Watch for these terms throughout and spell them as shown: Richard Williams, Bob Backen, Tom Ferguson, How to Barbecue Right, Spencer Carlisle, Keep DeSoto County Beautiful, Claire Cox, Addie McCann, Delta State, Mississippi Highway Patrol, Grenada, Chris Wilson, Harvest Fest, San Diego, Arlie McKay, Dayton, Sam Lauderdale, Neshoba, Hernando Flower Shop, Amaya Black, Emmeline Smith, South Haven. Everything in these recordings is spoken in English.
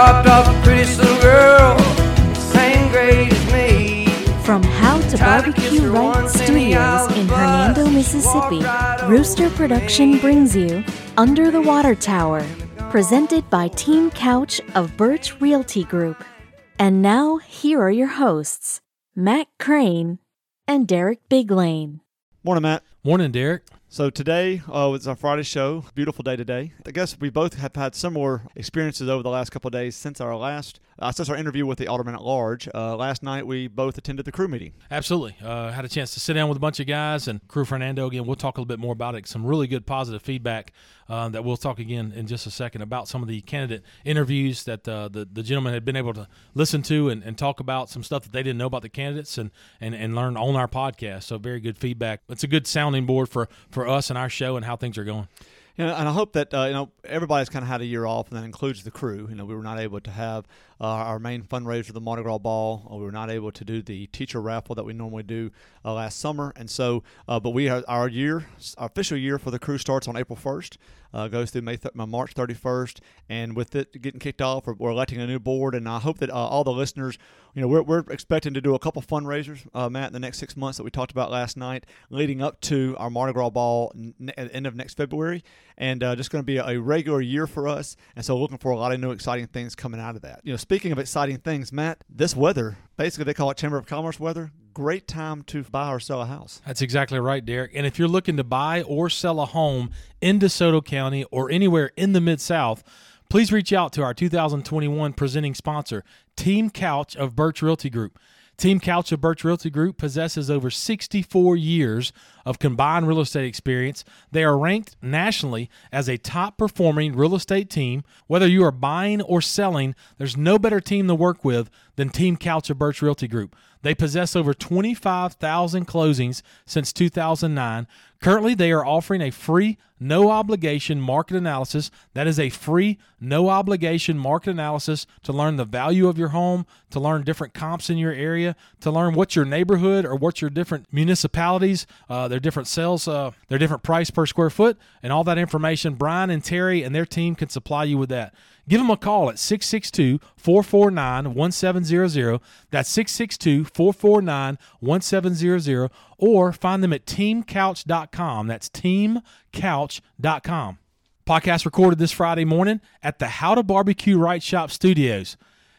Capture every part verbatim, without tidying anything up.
dropped off a pretty little girl, same grade as me. From How to Barbecue Right Studios in Hernando, Mississippi, Rooster Production brings you Under the Water Tower, presented by Team Couch of Birch Realty Group. And now, here are your hosts, Matt Crane and Derek Biglane. Morning, Matt. Morning, Derek. So today, uh, it's our Friday show. Beautiful day today. I guess we both have had similar experiences over the last couple of days since our last, uh, since our interview with the Alderman at Large. Uh, last night, we both attended the crew meeting. Absolutely. Uh, had a chance to sit down with a bunch of guys and crew Hernando. Again, we'll talk a little bit more about it. Some really good positive feedback uh, that we'll talk again in just a second about some of the candidate interviews that uh, the, the gentlemen had been able to listen to and, and talk about some stuff that they didn't know about the candidates and, and, and learn on our podcast. So very good feedback. It's a good sounding board for, for For us and our show and how things are going. You know, and I hope that uh, you know everybody's kind of had a year off, and that includes the crew. You know, we were not able to have uh, our main fundraiser, the Mardi Gras Ball. We were not able to do the teacher raffle that we normally do uh, last summer, and so. Uh, but we have our year, our official year for the crew starts on April first, uh, goes through May th- March thirty-first, and with it getting kicked off, we're, we're electing a new board. And I hope that uh, all the listeners, you know, we're we're expecting to do a couple fundraisers, uh, Matt, in the next six months that we talked about last night, leading up to our Mardi Gras Ball n- at the end of next February. And uh, just going to be a regular year for us. And so looking for a lot of new exciting things coming out of that. You know, speaking of exciting things, Matt, this weather, basically they call it Chamber of Commerce weather. Great time to buy or sell a house. That's exactly right, Derek. And if you're looking to buy or sell a home in DeSoto County or anywhere in the Mid-South, please reach out to our two thousand twenty-one presenting sponsor, Team Couch of Birch Realty Group. Team Couch of Birch Realty Group possesses over sixty-four years of combined real estate experience. They are ranked nationally as a top-performing real estate team. Whether you are buying or selling, there's no better team to work with than Team Couch of Birch Realty Group. They possess over twenty-five thousand closings since two thousand nine. Currently, they are offering a free, no-obligation market analysis. That is a free, no-obligation market analysis to learn the value of your home, to learn different comps in your area, to learn what your neighborhood or what your different municipalities, uh, their different sales, uh, their different price per square foot, and all that information. Bryan and Terry and their team can supply you with that. Give them a call at six six two, four four nine, one seven zero zero. That's six six two, four four nine, one seven zero zero. Or find them at team couch dot com. That's team couch dot com. Podcast recorded this Friday morning at the How to Barbecue Right Shop Studios.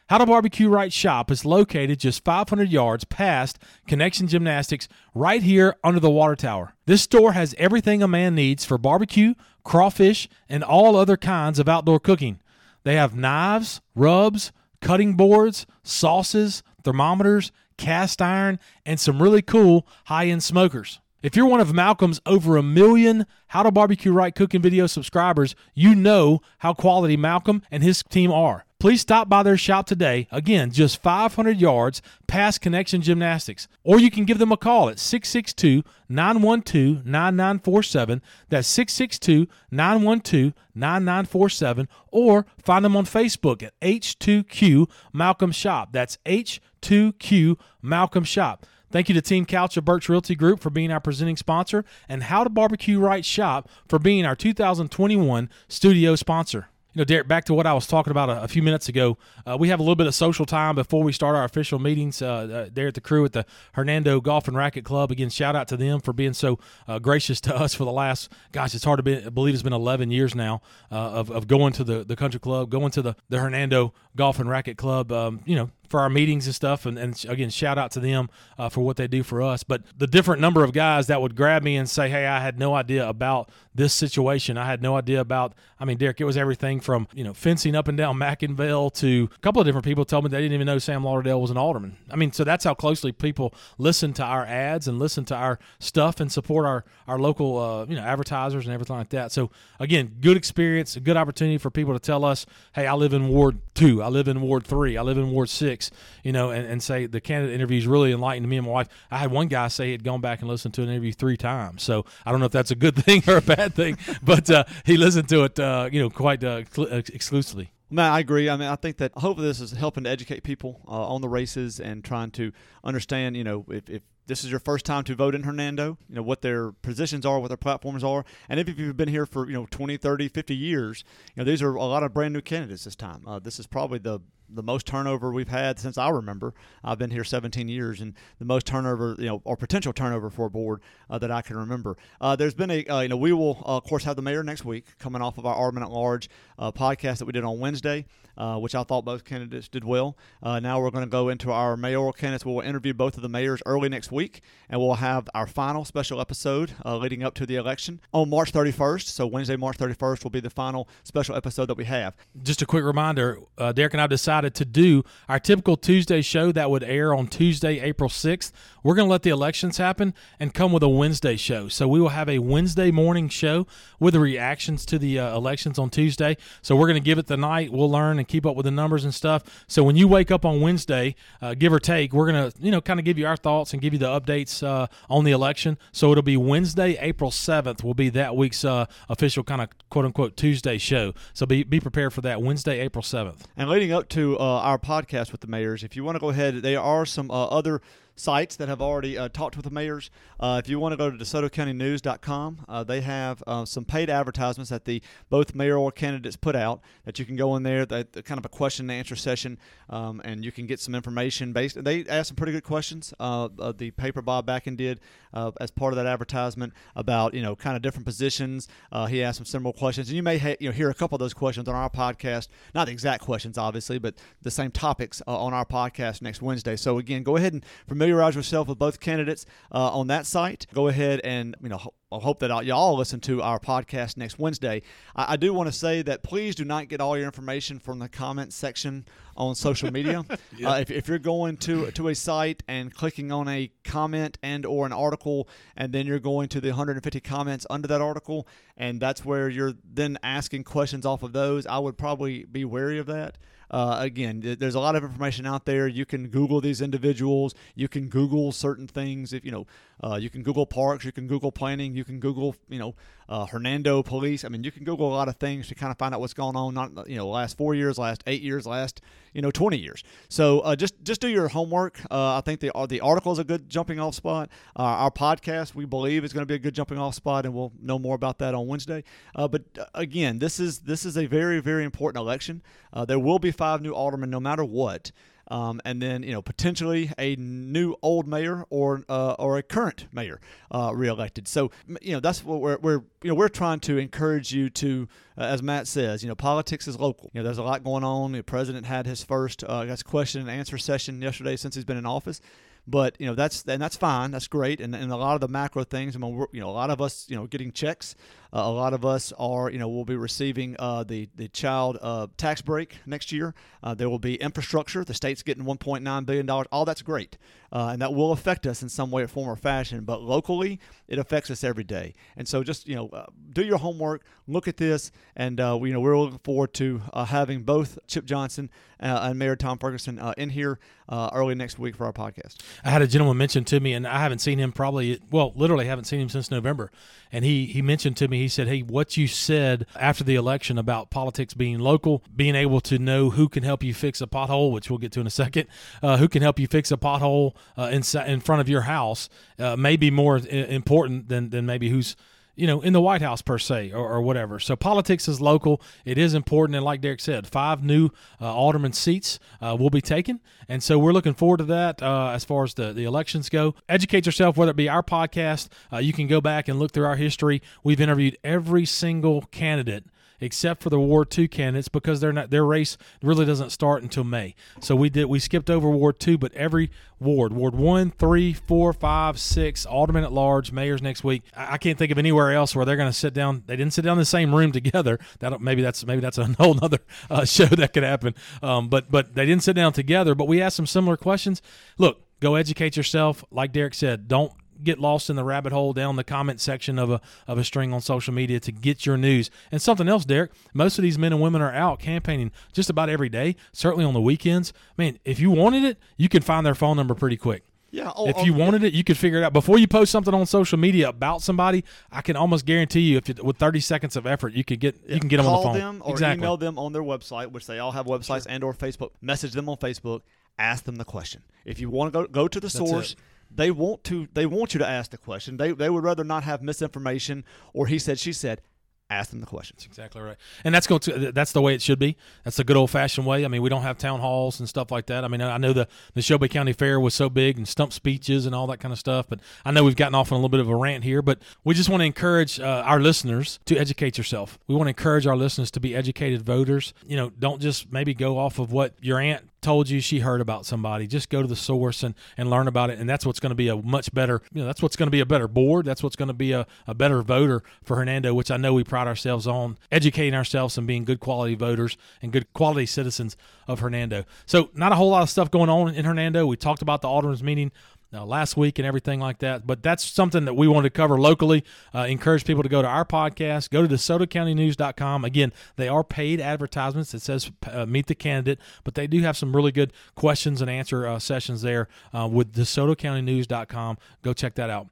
How to Barbecue Right Shop is located just five hundred yards past Connection Gymnastics right here under the water tower. This store has everything a man needs for barbecue, crawfish, and all other kinds of outdoor cooking. They have knives, rubs, cutting boards, sauces, thermometers, cast iron, and some really cool high-end smokers. If you're one of Malcolm's over a million How to Barbecue Right cooking video subscribers, you know how quality Malcolm and his team are. Please stop by their shop today, again, just five hundred yards past Connection Gymnastics. Or you can give them a call at six six two, nine one two, nine nine four seven. That's six six two, nine one two, nine nine four seven. Or find them on Facebook at H two Q Malcolm Shop. That's H two Q Malcolm Shop. Thank you to Team Couch of Birch Realty Group for being our presenting sponsor and How to Barbecue Right Shop for being our two thousand twenty-one studio sponsor. You know, Derek, back to what I was talking about a, a few minutes ago, uh, we have a little bit of social time before we start our official meetings uh, uh, there at the crew at the Hernando Golf and Racquet Club. Again, shout out to them for being so uh, gracious to us for the last, gosh, it's hard to be, believe it's been eleven years now uh, of, of going to the, the country club, going to the, the Hernando Golf and Racquet Club, um, you know, for our meetings and stuff, and, and again, shout out to them uh, for what they do for us. But the different number of guys that would grab me and say, hey, I had no idea about this situation. I had no idea about, I mean, Derek, it was everything from, you know, fencing up and down Mackinville to a couple of different people told me they didn't even know Sam Lauderdale was an alderman. I mean, so that's how closely people listen to our ads and listen to our stuff and support our, our local, uh, you know, advertisers and everything like that. So again, good experience, a good opportunity for people to tell us, hey, I live in Ward two, I live in Ward three, I live in Ward six. You know, and, and say the candidate interviews really enlightened me and my wife. I had one guy say he had gone back and listened to an interview three times. So I don't know if that's a good thing or a bad thing, but uh, he listened to it, uh, you know, quite uh, cl- exclusively. No, I agree. I mean, I think that hopefully this is helping to educate people uh, on the races and trying to understand, you know, if, if this is your first time to vote in Hernando, you know, what their positions are, what their platforms are. And if you've been here for, you know, twenty, thirty, fifty years, you know, these are a lot of brand new candidates this time. Uh, this is probably the the most turnover we've had since I remember. I've been here seventeen years, and the most turnover, you know, or potential turnover for a board uh, that I can remember. Uh, there's been a, uh, you know, we will, uh, of course, have the mayor next week coming off of our Alderman at Large uh, podcast that we did on Wednesday, uh, which I thought both candidates did well. Uh, now we're going to go into our mayoral candidates. We'll interview both of the mayors early next week, and we'll have our final special episode uh, leading up to the election on March thirty-first. So Wednesday, March thirty-first will be the final special episode that we have. Just a quick reminder, uh, Derek and I decided to do our typical Tuesday show that would air on Tuesday, April sixth. We're going to let the elections happen and come with a Wednesday show. So we will have a Wednesday morning show with the reactions to the uh, elections on Tuesday. So we're going to give it the night. We'll learn and keep up with the numbers and stuff. So when you wake up on Wednesday, uh, give or take, we're going to, you know, kind of give you our thoughts and give you the updates uh, on the election. So it'll be Wednesday, April seventh will be that week's uh, official kind of quote-unquote Tuesday show. So be, be prepared for that Wednesday, April seventh. And leading up to Uh, our podcast with the mayors. If you want to go ahead, there are some uh, other sites that have already uh, talked with the mayors. Uh, if you want to go to DeSoto County News dot com, uh, they have uh, some paid advertisements that the both mayoral candidates put out that you can go in there, that, that kind of a question and answer session, um, and you can get some information based. They asked some pretty good questions. Uh, uh, the paper Bob Backen did uh, as part of that advertisement about, you know, kind of different positions. Uh, he asked some similar questions, and you may ha- you know, hear a couple of those questions on our podcast. Not the exact questions, obviously, but the same topics uh, on our podcast next Wednesday. So again, go ahead and familiar. Familiarize yourself with both candidates uh, on that site. Go ahead and, you know, ho- I hope that all, y'all listen to our podcast next Wednesday. I, I do want to say that please do not get all your information from the comments section on social media. yeah. uh, if, if you're going to to a site and clicking on a comment and or an article, and then you're going to the one hundred fifty comments under that article, and that's where you're then asking questions off of those, I would probably be wary of that. Uh, again, th- there's a lot of information out there. You can Google these individuals. You can Google certain things. If you know, uh, you can Google parks. You can Google planning. You can Google, you know, uh, Hernando police. I mean, you can Google a lot of things to kind of find out what's going on. Not, you know, last four years, last eight years, last, you know, twenty years. So uh, just just do your homework. Uh, I think the the article is a good jumping off spot. Uh, our podcast, we believe, is going to be a good jumping off spot, and we'll know more about that on Wednesday. Uh, but uh, again, this is this is a very very important election. Uh, there will be five new aldermen, no matter what, um, and then, you know, potentially a new old mayor or uh, or a current mayor uh, reelected. So, you know, that's what we're we're you know we're trying to encourage you to, uh, as Matt says, you know, politics is local. You know, there's a lot going on. The president had his first uh, I guess question and answer session yesterday since he's been in office. But, you know, that's and that's fine. That's great. And and a lot of the macro things, I mean, we're, you know, a lot of us, you know, getting checks. Uh, a lot of us are, you know, we'll be receiving uh, the, the child uh, tax break next year. Uh, there will be infrastructure. The state's getting one point nine billion dollars. All that's great. Uh, and that will affect us in some way or form or fashion. But locally, it affects us every day. And so just, you know, uh, do your homework. Look at this. And, uh, we, you know, we're looking forward to uh, having both Chip Johnson uh, and Mayor Tom Ferguson uh, in here uh, early next week for our podcast. I had a gentleman mention to me, and I haven't seen him probably, well, literally haven't seen him since November. And he, he mentioned to me, he said, hey, what you said after the election about politics being local, being able to know who can help you fix a pothole, which we'll get to in a second, uh, who can help you fix a pothole uh, in, in front of your house uh, may be more important than, than maybe who's, you know, in the White House per se or, or whatever. So politics is local. It is important. And like Derek said, five new uh, alderman seats uh, will be taken. And so we're looking forward to that uh, as far as the, the elections go. Educate yourself, whether it be our podcast. Uh, you can go back and look through our history. We've interviewed every single candidate except for the Ward two candidates, because they're not, their race really doesn't start until May. So we did we skipped over Ward two, but every ward, Ward one, three, four, five, six, alderman at large, mayors next week. I, I can't think of anywhere else where they're going to sit down. They didn't sit down in the same room together. That maybe that's maybe that's a whole other uh, show that could happen. Um, but but they didn't sit down together. But we asked some similar questions. Look, go educate yourself. Like Derek said, don't get lost in the rabbit hole down the comment section of a of a string on social media to get your news. And something else, Derek, most of these men and women are out campaigning just about every day, certainly on the weekends. Man, if you wanted it, you could find their phone number pretty quick. Yeah. Oh, if you oh, wanted yeah. it, you could figure it out. Before you post something on social media about somebody, I can almost guarantee you, if you, with thirty seconds of effort, you could get yeah. you can get them Call on the phone. Them or exactly. Email them on their website, which they all have websites, sure. and or Facebook. Message them on Facebook. Ask them the question. If you want to go, go to the That's source. It. They want to. They want you to ask the question. They they would rather not have misinformation or he said, she said. Ask them the questions. That's exactly right. And that's going to, that's the way it should be. That's the good old-fashioned way. I mean, we don't have town halls and stuff like that. I mean, I know the Neshoba County Fair was so big and stump speeches and all that kind of stuff, but I know we've gotten off on a little bit of a rant here, but we just want to encourage uh, our listeners to educate yourself. We want to encourage our listeners to be educated voters. You know, don't just maybe go off of what your aunt told you she heard about somebody. Just go to the source and, and learn about it, and that's what's going to be a much better, you know, that's what's going to be a better board. That's what's going to be a, a better voter for Hernando, which I know we pride ourselves on, educating ourselves and being good quality voters and good quality citizens of Hernando. So not a whole lot of stuff going on in Hernando. We talked about the Alderman's meeting Uh, last week and everything like that. But that's something that we wanted to cover locally. Uh, encourage people to go to our podcast. Go to DeSoto County News dot com. Again, they are paid advertisements. It says uh, meet the candidate, but they do have some really good questions and answer uh, sessions there uh, with DeSoto County News dot com. Go check that out.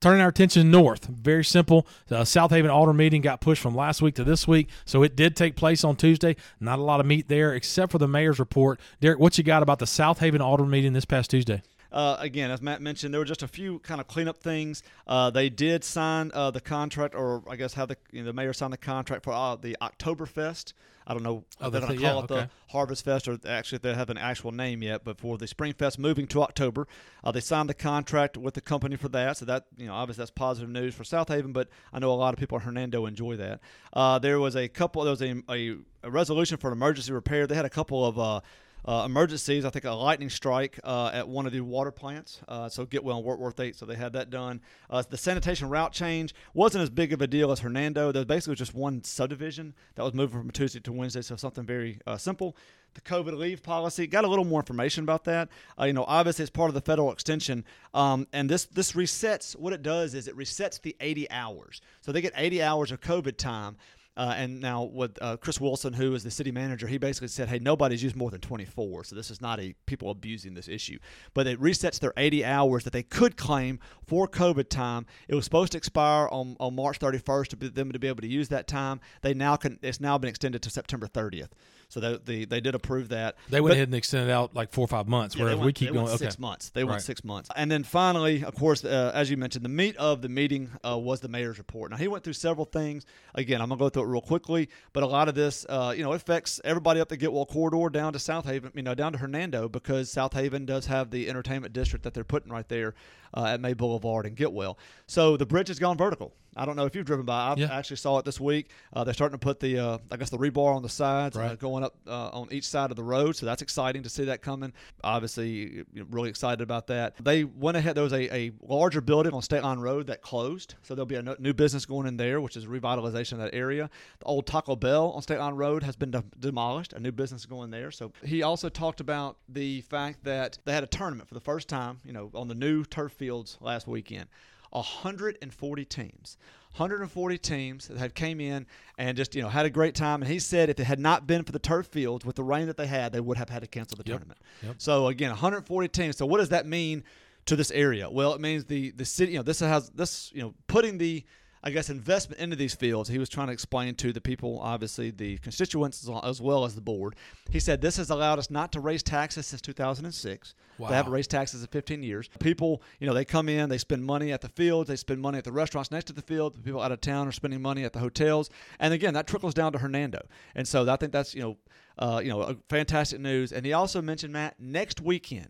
Turning our attention north, very simple. The South Haven Alderman meeting got pushed from last week to this week, so it did take place on Tuesday. Not a lot of meat there except for the mayor's report. Derek, what you got about the South Haven Alderman meeting this past Tuesday? Uh, again, as Matt mentioned, there were just a few kind of cleanup things. Uh, they did sign uh, the contract, or I guess how the, you know, the mayor signed the contract for uh, the Oktoberfest. I don't know if oh, they're going to call yeah, it okay. the Harvest Fest, or actually if they have an actual name yet, but for the Spring Fest moving to October. Uh, they signed the contract with the company for that, so that, you know, obviously that's positive news for South Haven, but I know a lot of people in Hernando enjoy that. Uh, there was a couple, there was a, a, a resolution for an emergency repair. They had a couple of uh, Uh, emergencies, I think a lightning strike uh, at one of the water plants, uh, so Getwell and Wortworth eight, so they had that done. Uh, the sanitation route change wasn't as big of a deal as Hernando. There was basically just one subdivision that was moving from Tuesday to Wednesday, so something very uh, simple. The COVID leave policy, got a little more information about that. Uh, you know, obviously it's part of the federal extension, um, and this this resets, what it does is it resets the eighty hours. So they get eighty hours of COVID time. Uh, and now with uh, Chris Wilson, who is the city manager, he basically said, hey, nobody's used more than twenty-four, so this is not a people abusing this issue. But it resets their eighty hours that they could claim for COVID time. It was supposed to expire on, on March thirty-first to be, them to be able to use that time. They now can. It's now been extended to September thirtieth. So they they, they did approve that. They went but, ahead and extended it out like four or five months, yeah, whereas went, we keep they going. Went six okay. months. They right. went six months. And then finally, of course, uh, as you mentioned, the meat of the meeting uh, was the mayor's report. Now, he went through several things. Again, I'm going to go through it real quickly, but a lot of this, uh, you know, it affects everybody up the Getwell corridor down to South Haven, you know, down to Hernando, because South Haven does have the entertainment district that they're putting right there uh, at May Boulevard and Getwell. So the bridge has gone vertical. I don't know if you've driven by. I yeah. actually saw it this week. Uh, they're starting to put the, uh, I guess, the rebar on the sides, right. uh, going up uh, on each side of the road. So that's exciting to see that coming. Obviously, really excited about that. They went ahead. There was a, a larger building on State Line Road that closed. So there'll be a no, new business going in there, which is revitalization of that area. The old Taco Bell on State Line Road has been de- demolished. A new business going there. So he also talked about the fact that they had a tournament for the first time, you know, on the new turf fields last weekend. one hundred forty teams. one hundred forty teams that had came in and just, you know, had a great time. And he said if it had not been for the turf fields with the rain that they had, they would have had to cancel the yep. tournament. Yep. So, again, one hundred forty teams. So what does that mean to this area? Well, it means the, the city, you know, this has this, you know, putting the, I guess, investment into these fields. He was trying to explain to the people, obviously, the constituents as well as the board. He said this has allowed us not to raise taxes since two thousand six. Wow. They haven't raised taxes in fifteen years. People, you know, they come in, they spend money at the fields, they spend money at the restaurants next to the field. The people out of town are spending money at the hotels. And, again, that trickles down to Hernando. And so I think that's, you know, uh, you know, fantastic news. And he also mentioned, Matt, next weekend,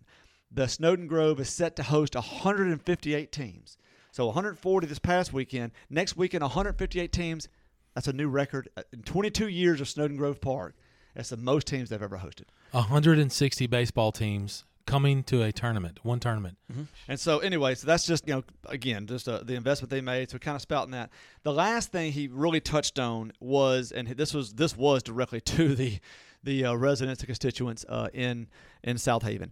the Snowden Grove is set to host one hundred fifty-eight teams. So one hundred forty this past weekend. Next weekend, one hundred fifty-eight teams. That's a new record in twenty-two years of Snowden Grove Park. That's the most teams they've ever hosted. one hundred sixty baseball teams coming to a tournament, one tournament. Mm-hmm. And so anyway, so that's just, you know, again, just uh, the investment they made. So kind of spouting that. The last thing he really touched on was, and this was this was directly to the the uh, residents and constituents uh, in in South Haven,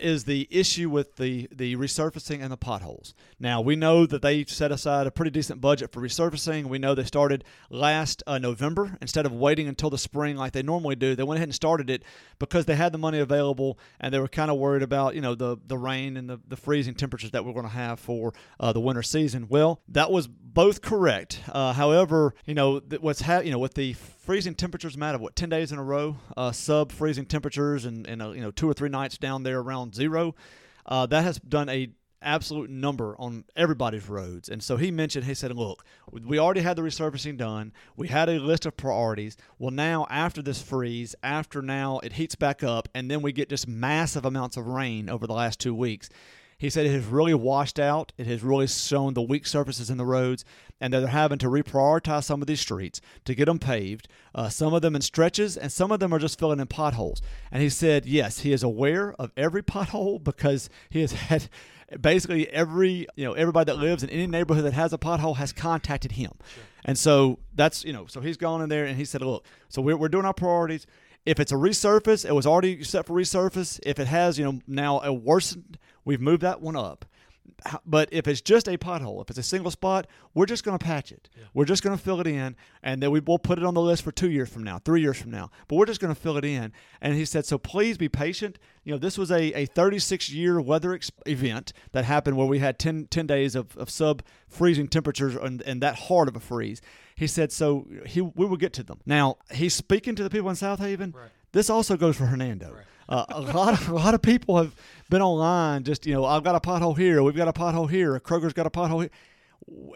is the issue with the, the resurfacing and the potholes. Now, we know that they set aside a pretty decent budget for resurfacing. We know they started last uh, November. Instead of waiting until the spring like they normally do, they went ahead and started it because they had the money available, and they were kind of worried about, you know, the, the rain and the, the freezing temperatures that we're going to have for uh, the winter season. Well, that was both correct. Uh, however, you know, th- what's ha- you know, with the freezing temperatures, Matt, of what, ten days in a row, uh, sub-freezing temperatures and, and uh, you know, two or three nights down there around zero. Uh, that has done a absolute number on everybody's roads. And so he mentioned, he said, look, we already had the resurfacing done. We had a list of priorities. Well, now after this freeze, after now it heats back up, and then we get just massive amounts of rain over the last two weeks. He said it has really washed out. It has really shown the weak surfaces in the roads, and that they're having to reprioritize some of these streets to get them paved, uh, some of them in stretches, and some of them are just filling in potholes. And he said, yes, he is aware of every pothole because he has had basically every, you know, everybody that lives in any neighborhood that has a pothole has contacted him. Sure. And so that's, you know, so he's gone in there and he said, look, so we're, we're doing our priorities. If it's a resurface, it was already set for resurface. If it has, you know, now a worsened, we've moved that one up. But if it's just a pothole, if it's a single spot, we're just going to patch it. Yeah. We're just going to fill it in, and then we will put it on the list for two years from now, three years from now. But we're just going to fill it in. And he said, so please be patient. You know, this was a, a thirty-six-year weather ex- event that happened where we had ten, ten days of, of sub-freezing temperatures and, and that hard of a freeze. He said, so he, we will get to them. Now, he's speaking to the people in South Haven. Right. This also goes for Hernando. Right. Uh, a lot of a lot of people have been online. Just, you know, I've got a pothole here. We've got a pothole here. Kroger's got a pothole here.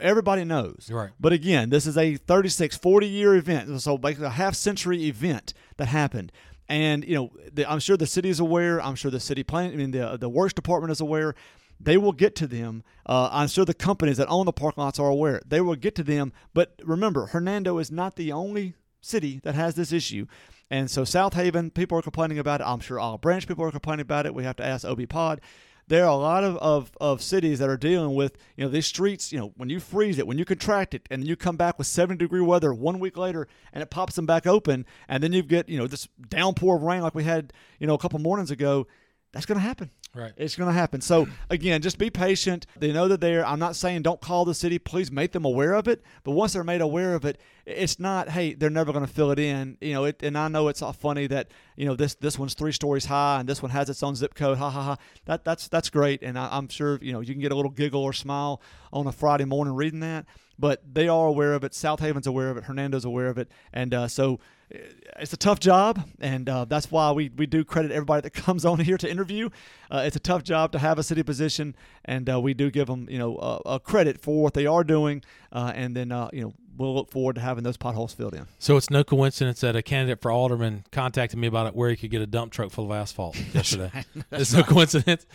Everybody knows. Right. But again, this is a thirty-six, forty-year event. So basically a half-century event that happened. And, you know, the, I'm sure the city is aware. I'm sure the city plan. I mean, the the works department is aware. They will get to them. Uh, I'm sure the companies that own the parking lots are aware. They will get to them. But remember, Hernando is not the only city that has this issue. And so South Haven, people are complaining about it. I'm sure Olive Branch people are complaining about it. We have to ask O B Pod. There are a lot of, of, of cities that are dealing with, you know, these streets, you know, when you freeze it, when you contract it, and you come back with seventy-degree weather one week later, and it pops them back open, and then you get, you know, this downpour of rain like we had, you know, a couple mornings ago. That's going to happen. Right. It's going to happen. So, again, just be patient. They know they're there. I'm not saying don't call the city. Please make them aware of it. But once they're made aware of it, it's not, hey, they're never going to fill it in. You know, it, and I know it's all funny that, you know, this this one's three stories high and this one has its own zip code. Ha, ha, ha. That, that's, that's great. And I, I'm sure, you know, you can get a little giggle or smile on a Friday morning reading that. But they are aware of it. South Haven's aware of it. Hernando's aware of it. And uh, so – it's a tough job, and uh, that's why we, we do credit everybody that comes on here to interview. Uh, it's a tough job to have a city position, and uh, we do give them, you know, uh, a credit for what they are doing, uh, and then, uh, you know, we'll look forward to having those potholes filled in. So it's no coincidence that a candidate for alderman contacted me about it where he could get a dump truck full of asphalt yesterday. That's right. That's it's right. No coincidence.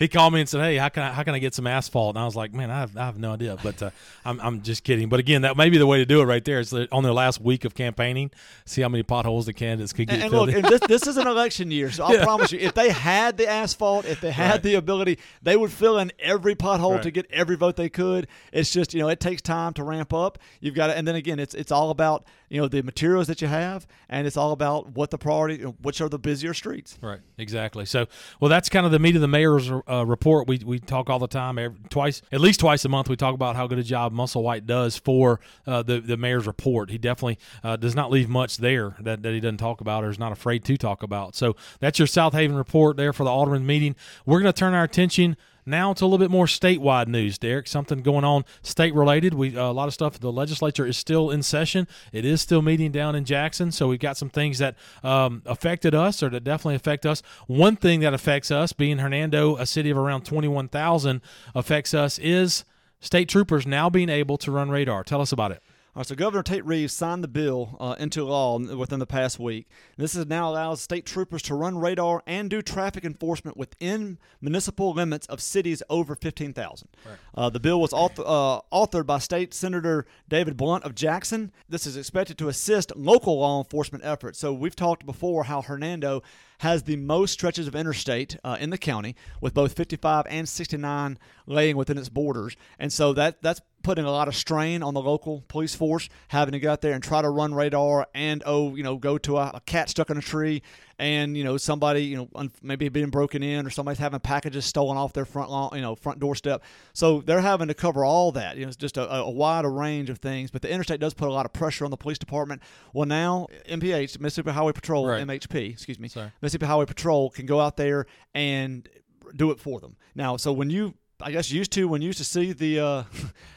He called me and said, hey, how can I, how can I get some asphalt? And I was like, man, I have, I have no idea, but uh, I'm, I'm just kidding. But again, that may be the way to do it right there. It's on their last week of campaigning. See how many potholes the candidates could get and filled look, in. And this, this is an election year, so I yeah. promise you, if they had the asphalt, if they had right. the ability, they would fill in every pothole right. to get every vote they could. It's just, you know, it takes time to ramp up. You've got to, and then again, it's it's all about, you know, the materials that you have, and it's all about what the priority, which are the busier streets. Right, exactly. So, well, that's kind of the meat of the mayor's uh, report. We we talk all the time, every, twice, at least twice a month. We talk about how good a job Musselwhite does for uh, the the mayor's report. He definitely uh, does not leave much there that, that he doesn't talk about or is not afraid to talk about. So that's your South Haven report there for the Alderman meeting. We're going to turn our attention now to a little bit more statewide news, Derek. Something going on state-related. We uh, a lot of stuff. The legislature is still in session. It is still meeting down in Jackson, so we've got some things that um, affected us or that definitely affect us. One thing that affects us, being Hernando, a city of around twenty-one thousand, affects us is state troopers now being able to run radar. Tell us about it. All right, so Governor Tate Reeves signed the bill uh, into law within the past week. This is now allows state troopers to run radar and do traffic enforcement within municipal limits of cities over fifteen thousand. Right. Uh, the bill was author, uh, authored by State Senator David Blunt of Jackson. This is expected to assist local law enforcement efforts. So we've talked before how Hernando has the most stretches of interstate uh, in the county, with both fifty-five and sixty-nine laying within its borders. And so that that's putting a lot of strain on the local police force, having to go out there and try to run radar and, oh, you know, go to a, a cat stuck in a tree and, you know, somebody, you know, maybe being broken in or somebody's having packages stolen off their front lawn, you know, front doorstep. So they're having to cover all that. You know, it's just a, a wide range of things. But the interstate does put a lot of pressure on the police department. Well, now M P H, Mississippi Highway Patrol, right. M H P, excuse me, Sorry. Mississippi Highway Patrol can go out there and do it for them. Now, so when you I guess used to when you used to see the uh,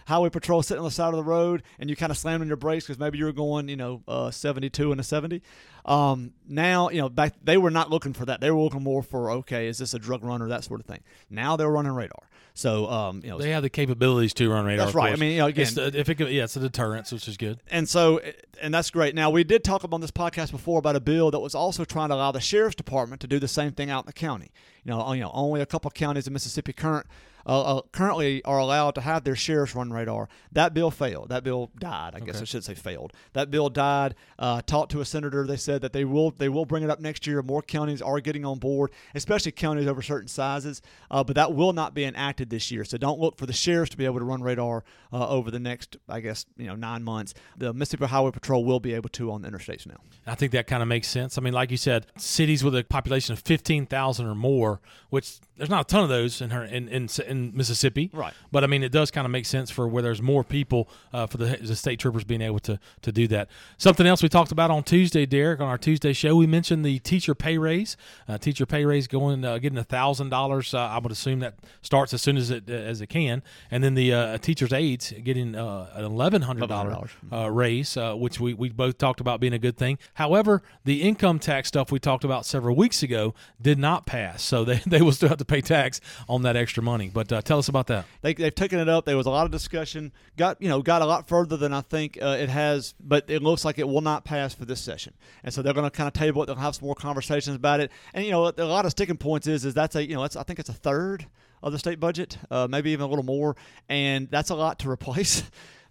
highway patrol sitting on the side of the road and you kind of slammed on your brakes because maybe you were going, you know, uh, seventy-two and a seventy. Um, now, you know, back, they were not looking for that. They were looking more for, okay, is this a drug runner, that sort of thing. Now they're running radar. So um, you know, they have the capabilities to run radar. That's right. I mean, you know, again, it's, if it could, yeah, it's a deterrent, which is good. And so, and that's great. Now, we did talk about this podcast before about a bill that was also trying to allow the sheriff's department to do the same thing out in the county. You know, you know, only a couple of counties in Mississippi current. Uh, uh, currently are allowed to have their sheriffs run radar. That bill failed. That bill died. I okay. guess I should say failed. That bill died. Uh, talked to a senator. They said that they will they will bring it up next year. More counties are getting on board, especially counties over certain sizes. Uh, but that will not be enacted this year. So don't look for the sheriffs to be able to run radar uh, over the next, I guess, you know, nine months. The Mississippi Highway Patrol will be able to on the interstates now. I think that kind of makes sense. I mean, like you said, cities with a population of fifteen thousand or more, which there's not a ton of those in her in in. in in Mississippi. Right. But I mean, it does kind of make sense for where there's more people uh, for the, the state troopers being able to, to do that. Something else we talked about on Tuesday, Derek, on our Tuesday show, we mentioned the teacher pay raise, uh, teacher pay raise going, uh, getting a thousand dollars. I would assume that starts as soon as it, uh, as it can. And then the uh, teacher's aides getting uh, an eleven hundred dollars uh, raise, uh, which we, we both talked about being a good thing. However, the income tax stuff we talked about several weeks ago did not pass. So they, they will still have to pay tax on that extra money. But uh, tell us about that. They, they've taken it up. There was a lot of discussion. Got you know got a lot further than I think uh, it has, but it looks like it will not pass for this session. And so they're going to kind of table it. They'll have some more conversations about it. And you know, a lot of sticking points is is that's a you know that's I think it's a third of the state budget, uh, maybe even a little more, and that's a lot to replace.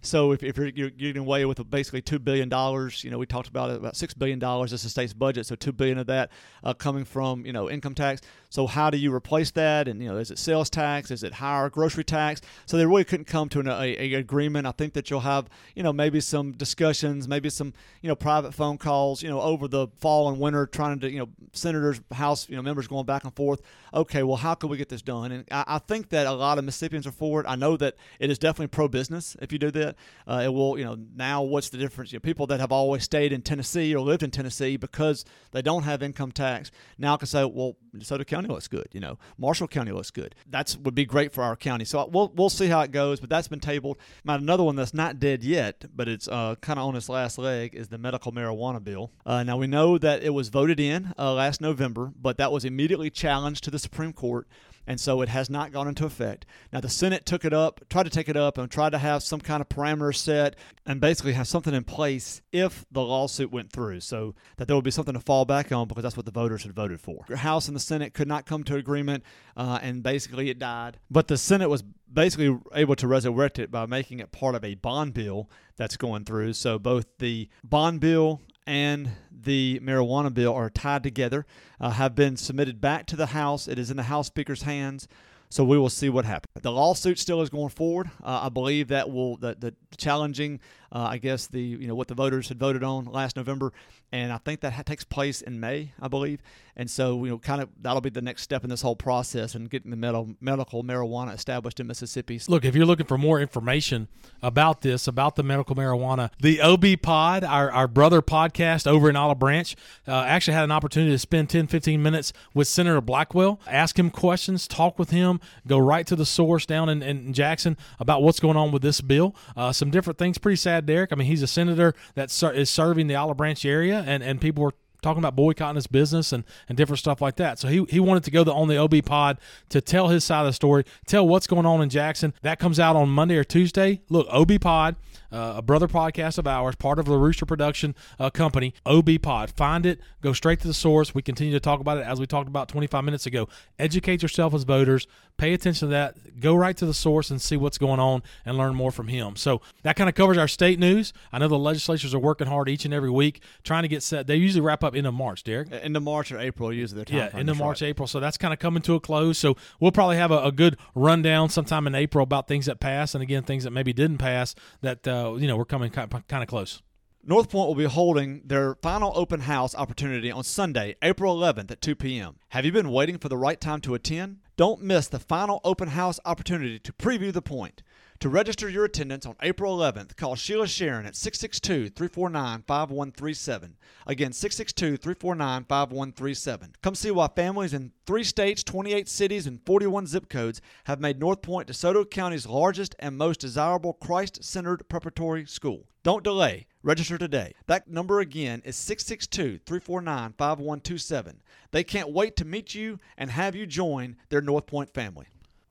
So if, if you're, you're getting away with basically two billion dollars, you know, we talked about it, about six billion dollars is the state's budget. So two billion dollars of that uh, coming from, you know, income tax. So how do you replace that? And, you know, is it sales tax? Is it higher grocery tax? So they really couldn't come to an a, a agreement. I think that you'll have, you know, maybe some discussions, maybe some, you know, private phone calls, you know, over the fall and winter trying to, you know, senators, House, you know, members going back and forth. Okay, well, how can we get this done? And I, I think that a lot of Mississippians are for it. I know that it is definitely pro-business if you do that. Uh, it will, you know, now what's the difference? You know, people that have always stayed in Tennessee or lived in Tennessee because they don't have income tax now can say, well, DeSoto County looks good, you know, Marshall County looks good. That's would be great for our county. So we'll we'll see how it goes, but that's been tabled. Now, another one that's not dead yet, but it's uh, kind of on its last leg is the medical marijuana bill. Uh, now, we know that it was voted in uh, last November, but that was immediately challenged to the Supreme Court. And so it has not gone into effect. Now, the Senate took it up, tried to take it up, and tried to have some kind of parameter set and basically have something in place if the lawsuit went through so that there would be something to fall back on because that's what the voters had voted for. The House and the Senate could not come to agreement, uh, and basically it died. But the Senate was basically able to resurrect it by making it part of a bond bill that's going through. So both the bond bill and the marijuana bill are tied together, uh, have been submitted back to the House. It is in the House Speaker's hands, so we will see what happens. The lawsuit still is going forward. Uh, I believe that will the, the challenging, uh, I guess the you know what the voters had voted on last November, and I think that ha- takes place in May, I believe. And so you know, kind of that'll be the next step in this whole process and getting the med- medical marijuana established in Mississippi. Look, if you're looking for more information about this, about the medical marijuana, the O B Pod, our, our brother podcast over in Olive Branch, uh, actually had an opportunity to spend ten, fifteen minutes with Senator Blackwell, ask him questions, talk with him, go right to the source down in, in Jackson about what's going on with this bill. Uh, some different things. Pretty sad, Derek. I mean, he's a senator that ser- is serving the Olive Branch area, and, and people were talking about boycotting his business and, and different stuff like that. So he, he wanted to go the, on the O B Pod to tell his side of the story, tell what's going on in Jackson. That comes out on Monday or Tuesday. Look, O B Pod, uh, a brother podcast of ours, part of the Rooster Production uh, company, O B Pod. Find it, go straight to the source. We continue to talk about it as we talked about twenty-five minutes ago. Educate yourself as voters. Pay attention to that. Go right to the source and see what's going on and learn more from him. So that kind of covers our state news. I know the legislatures are working hard each and every week trying to get set. They usually wrap up end of March, Derek. End of March or April, usually their time. Yeah, end of March, right. April. So that's kind of coming to a close. So we'll probably have a, a good rundown sometime in April about things that pass and, again, things that maybe didn't pass that, uh, you know, we're coming kind of close. North Point will be holding their final open house opportunity on Sunday, April eleventh at two p.m. Have you been waiting for the right time to attend? Don't miss the final open house opportunity to preview the point. To register your attendance on April eleventh, call Sheila Sharon at six six two, three four nine, five one three seven. Again, six six two, three four nine, five one three seven. Come see why families in three states, twenty-eight cities, and forty-one zip codes have made North Point DeSoto County's largest and most desirable Christ-centered preparatory school. Don't delay. Register today. That number again is six six two, three four nine, five one two seven. They can't wait to meet you and have you join their North Point family.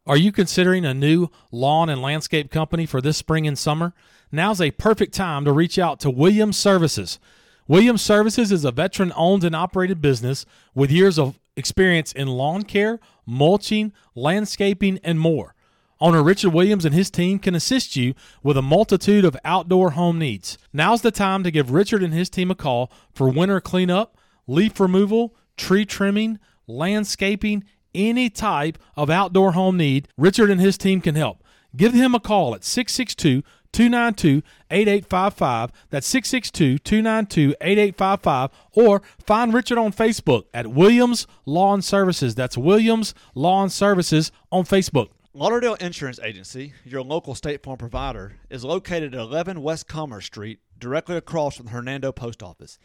Are you considering a new lawn and landscape company for this spring and summer? Now's a perfect time to reach out to Williams Services. Williams Services is a veteran-owned and operated business with years of experience in lawn care, mulching, landscaping, and more. Owner Richard Williams and his team can assist you with a multitude of outdoor home needs. Now's the time to give Richard and his team a call for winter cleanup, leaf removal, tree trimming, landscaping, any type of outdoor home need. Richard and his team can help. Give him a call at six six two, two nine two, eight eight five five. That's six six two, two nine two, eight eight five five. Or find Richard on Facebook at Williams Lawn Services. That's Williams Lawn Services on Facebook. Lauderdale Insurance Agency, your local State Farm provider, is located at eleven West Commerce Street, directly across from the Hernando Post Office.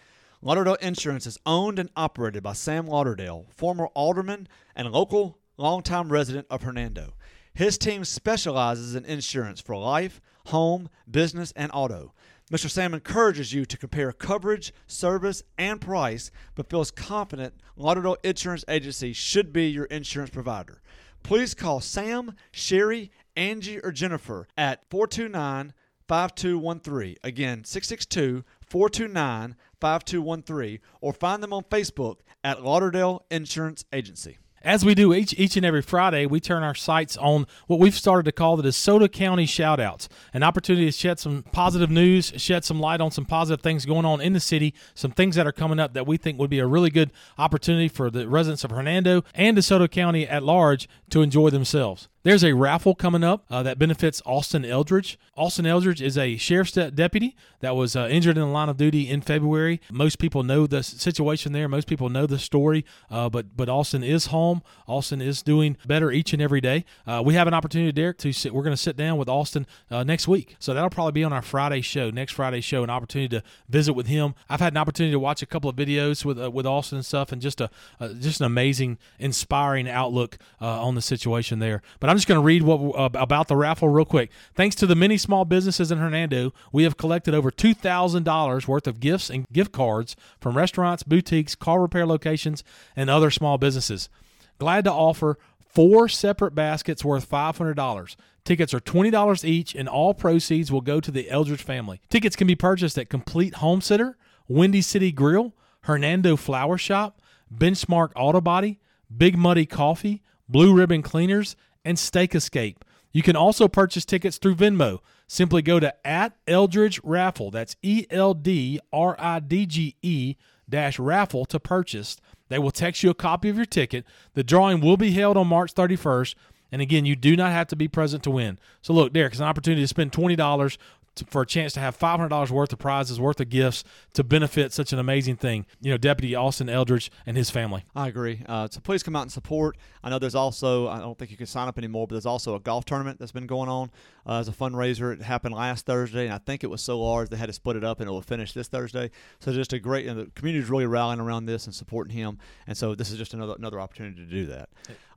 Lauderdale Insurance is owned and operated by Sam Lauderdale, former alderman and local longtime resident of Hernando. His team specializes in insurance for life, home, business, and auto. Mister Sam encourages you to compare coverage, service, and price, but feels confident Lauderdale Insurance Agency should be your insurance provider. Please call Sam, Sherry, Angie, or Jennifer at four two nine, five two one three. Again, six six two, four two nine, five two one three. Or find them on Facebook at Lauderdale Insurance Agency. As we do each, each and every Friday, we turn our sights on what we've started to call the DeSoto County Shoutouts, an opportunity to shed some positive news, shed some light on some positive things going on in the city, some things that are coming up that we think would be a really good opportunity for the residents of Hernando and DeSoto County at large to enjoy themselves. There's a raffle coming up uh, that benefits Austin Eldridge. Austin Eldridge is a sheriff's de- deputy that was uh, injured in the line of duty in February. Most people know the situation there. Most people know the story, uh, but but Austin is home. Austin is doing better each and every day. Uh, we have an opportunity, Derek, to sit. We're going to sit down with Austin uh, next week. So that'll probably be on our Friday show, next Friday show, an opportunity to visit with him. I've had an opportunity to watch a couple of videos with uh, with Austin and stuff, and just a uh, just an amazing, inspiring outlook uh, on the situation there. But I'm I'm just going to read what uh, about the raffle real quick. Thanks to the many small businesses in Hernando, we have collected over two thousand dollars worth of gifts and gift cards from restaurants, boutiques, car repair locations, and other small businesses. Glad to offer four separate baskets worth five hundred dollars. Tickets are twenty dollars each, and all proceeds will go to the Eldridge family. Tickets can be purchased at Complete Home Center, Windy City Grill, Hernando Flower Shop, Benchmark Auto Body, Big Muddy Coffee, Blue Ribbon Cleaners, and Steak Escape. You can also purchase tickets through Venmo. Simply go to at Eldridge Raffle. That's E L D R I D G E dash raffle to purchase. They will text you a copy of your ticket. The drawing will be held on March thirty-first. And again, you do not have to be present to win. So look, Derek, it's an opportunity to spend twenty dollars to, for a chance to have five hundred dollars worth of prizes, worth of gifts to benefit such an amazing thing. You know, Deputy Austin Eldridge and his family. I agree. Uh, so please come out and support. I know there's also, I don't think you can sign up anymore, but there's also a golf tournament that's been going on uh, as a fundraiser. It happened last Thursday, and I think it was so large they had to split it up, and it will finish this Thursday. So just a great, you know, the community's really rallying around this and supporting him. And so this is just another another opportunity to do that.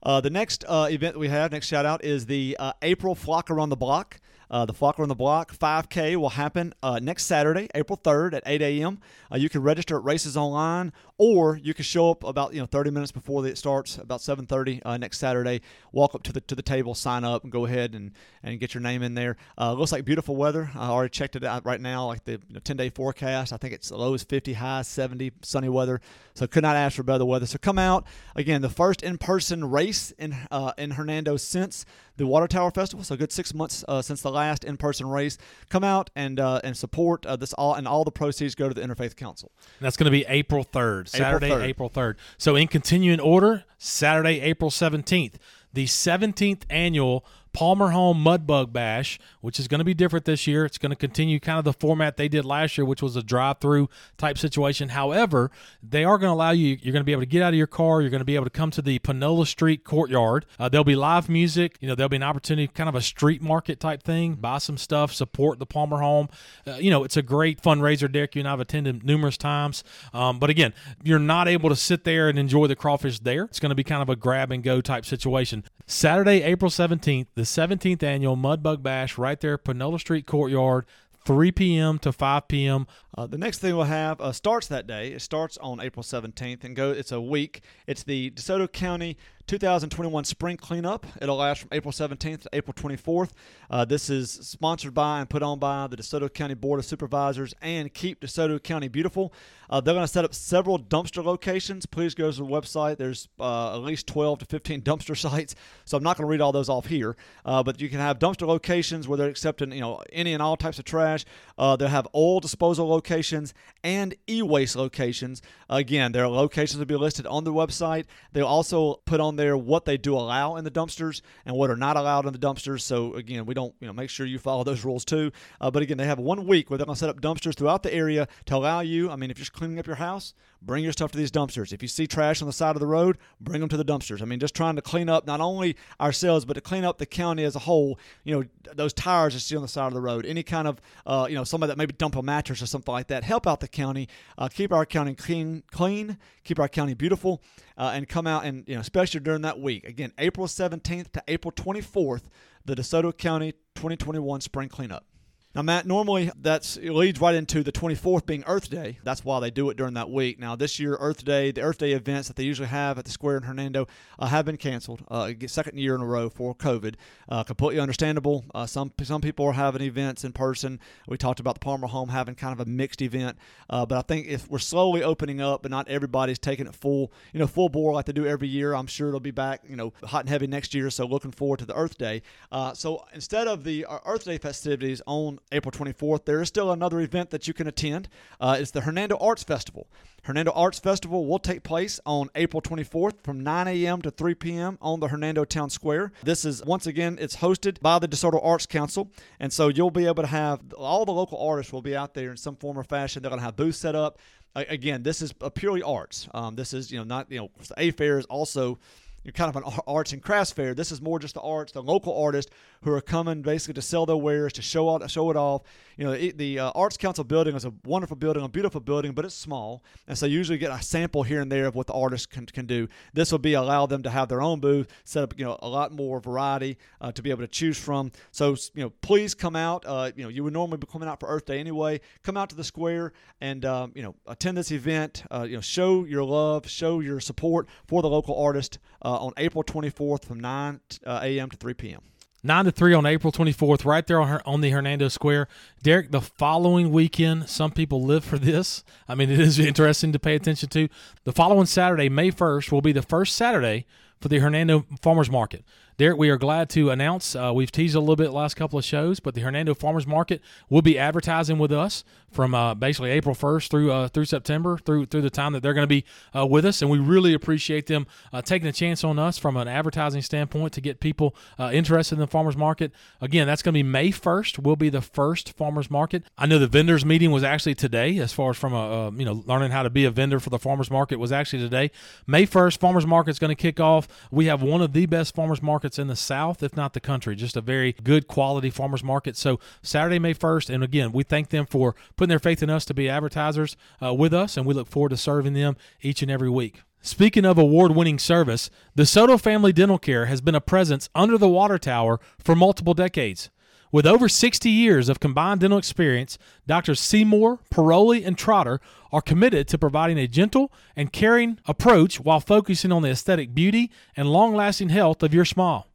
Uh, the next uh, event that we have, next shout out, is the uh, April Flock Around the Block. Uh, the Flock Around the Block five K will happen uh, next Saturday, April third at eight a.m. Uh, you can register at Races Online, or you can show up about you know thirty minutes before it starts, about seven thirty uh, next Saturday. Walk up to the to the table, sign up, and go ahead and, and get your name in there. Uh, looks like beautiful weather. I already checked it out right now, like the you know, ten-day forecast. I think it's low as fifty, high as seventy, sunny weather. So could not ask for better weather. So come out. Again, the first in-person race in uh, in Hernando since the Water Tower Festival, so a good six months uh, since the last in-person race. Come out and uh, and support uh, this all, and all the proceeds go to the Interfaith Council. And that's going to be April third, Saturday, April third. April third. So in continuing order, Saturday, April seventeenth, the seventeenth annual Palmer Home Mud Bug Bash, which is going to be different this year. It's going to continue kind of the format they did last year, which was a drive-through type situation. However, they are going to allow you, you're going to be able to get out of your car. You're going to be able to come to the Panola Street courtyard. Uh, there'll be live music. You know, there'll be an opportunity, kind of a street market type thing. Buy some stuff, support the Palmer Home. Uh, you know, it's a great fundraiser. Derek, you and I have attended numerous times. Um, but again, you're not able to sit there and enjoy the crawfish there. It's going to be kind of a grab and go type situation. Saturday, April seventeenth, the seventeenth annual Mud Bug Bash right there, Panola Street Courtyard, three p.m. to five p.m. Uh, the next thing we'll have uh, starts that day. It starts on April seventeenth and go. It's a week. It's the DeSoto County two thousand twenty-one spring cleanup. It'll last from April seventeenth to April twenty-fourth. Uh, this is sponsored by and put on by the DeSoto County Board of Supervisors and Keep DeSoto County Beautiful. Uh, they're going to set up several dumpster locations. Please go to the website. There's uh, at least twelve to fifteen dumpster sites, so I'm not going to read all those off here. Uh, but you can have dumpster locations where they're accepting, you know, any and all types of trash. Uh, they'll have oil disposal locations and e-waste locations. Again, their locations will be listed on the website. They'll also put on there what they do allow in the dumpsters and what are not allowed in the dumpsters. So again, we don't, you know, make sure you follow those rules too. Uh, but again, they have one week where they're going to set up dumpsters throughout the area to allow you. I mean, if you're cleaning up your house, bring your stuff to these dumpsters. If you see trash on the side of the road, bring them to the dumpsters. I mean, just trying to clean up not only ourselves, but to clean up the county as a whole. You know, those tires you see on the side of the road, any kind of, uh, you know, somebody that maybe dump a mattress or something like that. Help out the county. Uh, keep our county clean, clean. Keep our county beautiful, uh, and come out and, you know, especially during that week. Again, April seventeenth to April twenty-fourth, the DeSoto County twenty twenty-one spring cleanup. Now, Matt, normally that leads right into the twenty-fourth being Earth Day. That's why they do it during that week. Now, this year, Earth Day, the Earth Day events that they usually have at the square in Hernando uh, have been canceled, uh, second year in a row for COVID. Uh, completely understandable. Uh, some some people are having events in person. We talked about the Palmer Home having kind of a mixed event. Uh, but I think if we're slowly opening up and not everybody's taking it full, you know, full bore like they do every year, I'm sure it'll be back, you know, hot and heavy next year. So looking forward to the Earth Day. Uh, so instead of the Earth Day festivities on April twenty-fourth, there is still another event that you can attend. Uh, it's the Hernando Arts Festival. Hernando Arts Festival will take place on April twenty-fourth from nine a.m. to three p.m. on the Hernando Town Square. This is, once again, it's hosted by the DeSoto Arts Council, and so you'll be able to have, all the local artists will be out there in some form or fashion. They're going to have booths set up. Uh, again, this is purely arts. Um, this is, you know, not, you know, A Fair is also you're kind of an arts and crafts fair. This is more just the arts, the local artists who are coming basically to sell their wares, to show out, show it off. You know, the, the uh, Arts Council building is a wonderful building, a beautiful building, but it's small. And so you usually get a sample here and there of what the artists can, can do. This will be allow them to have their own booth, set up, you know, a lot more variety uh, to be able to choose from. So, you know, please come out. Uh, you know, you would normally be coming out for Earth Day anyway. Come out to the square and, um, you know, attend this event. Uh, you know, show your love, show your support for the local artist uh, Uh, on April twenty-fourth from nine a.m. to three p.m. nine to three on April twenty-fourth, right there on, her, on the Hernando Square. Derek, the following weekend, some people live for this. I mean, it is interesting to pay attention to. The following Saturday, May first, will be the first Saturday for the Hernando Farmers Market. Derek, we are glad to announce, uh, we've teased a little bit the last couple of shows, but the Hernando Farmers Market will be advertising with us from uh, basically April first through uh, through September, through through the time that they're going to be uh, with us, and we really appreciate them uh, taking a chance on us from an advertising standpoint to get people uh, interested in the Farmers Market. Again, that's going to be May first, will be the first Farmers Market. I know the vendors meeting was actually today, as far as from a, uh, you know, learning how to be a vendor for the Farmers Market was actually today. May first, Farmers Market's going to kick off. We have one of the best farmers markets in the South, if not the country. Just a very good quality farmers market. So Saturday, May first, and again, we thank them for putting their faith in us to be advertisers uh, with us, and we look forward to serving them each and every week. Speaking of award-winning service, the DeSoto Family Dental Care has been a presence under the water tower for multiple decades. With over sixty years of combined dental experience, Doctors Seymour, Paroli, and Trotter are committed to providing a gentle and caring approach while focusing on the aesthetic beauty and long-lasting health of your smile.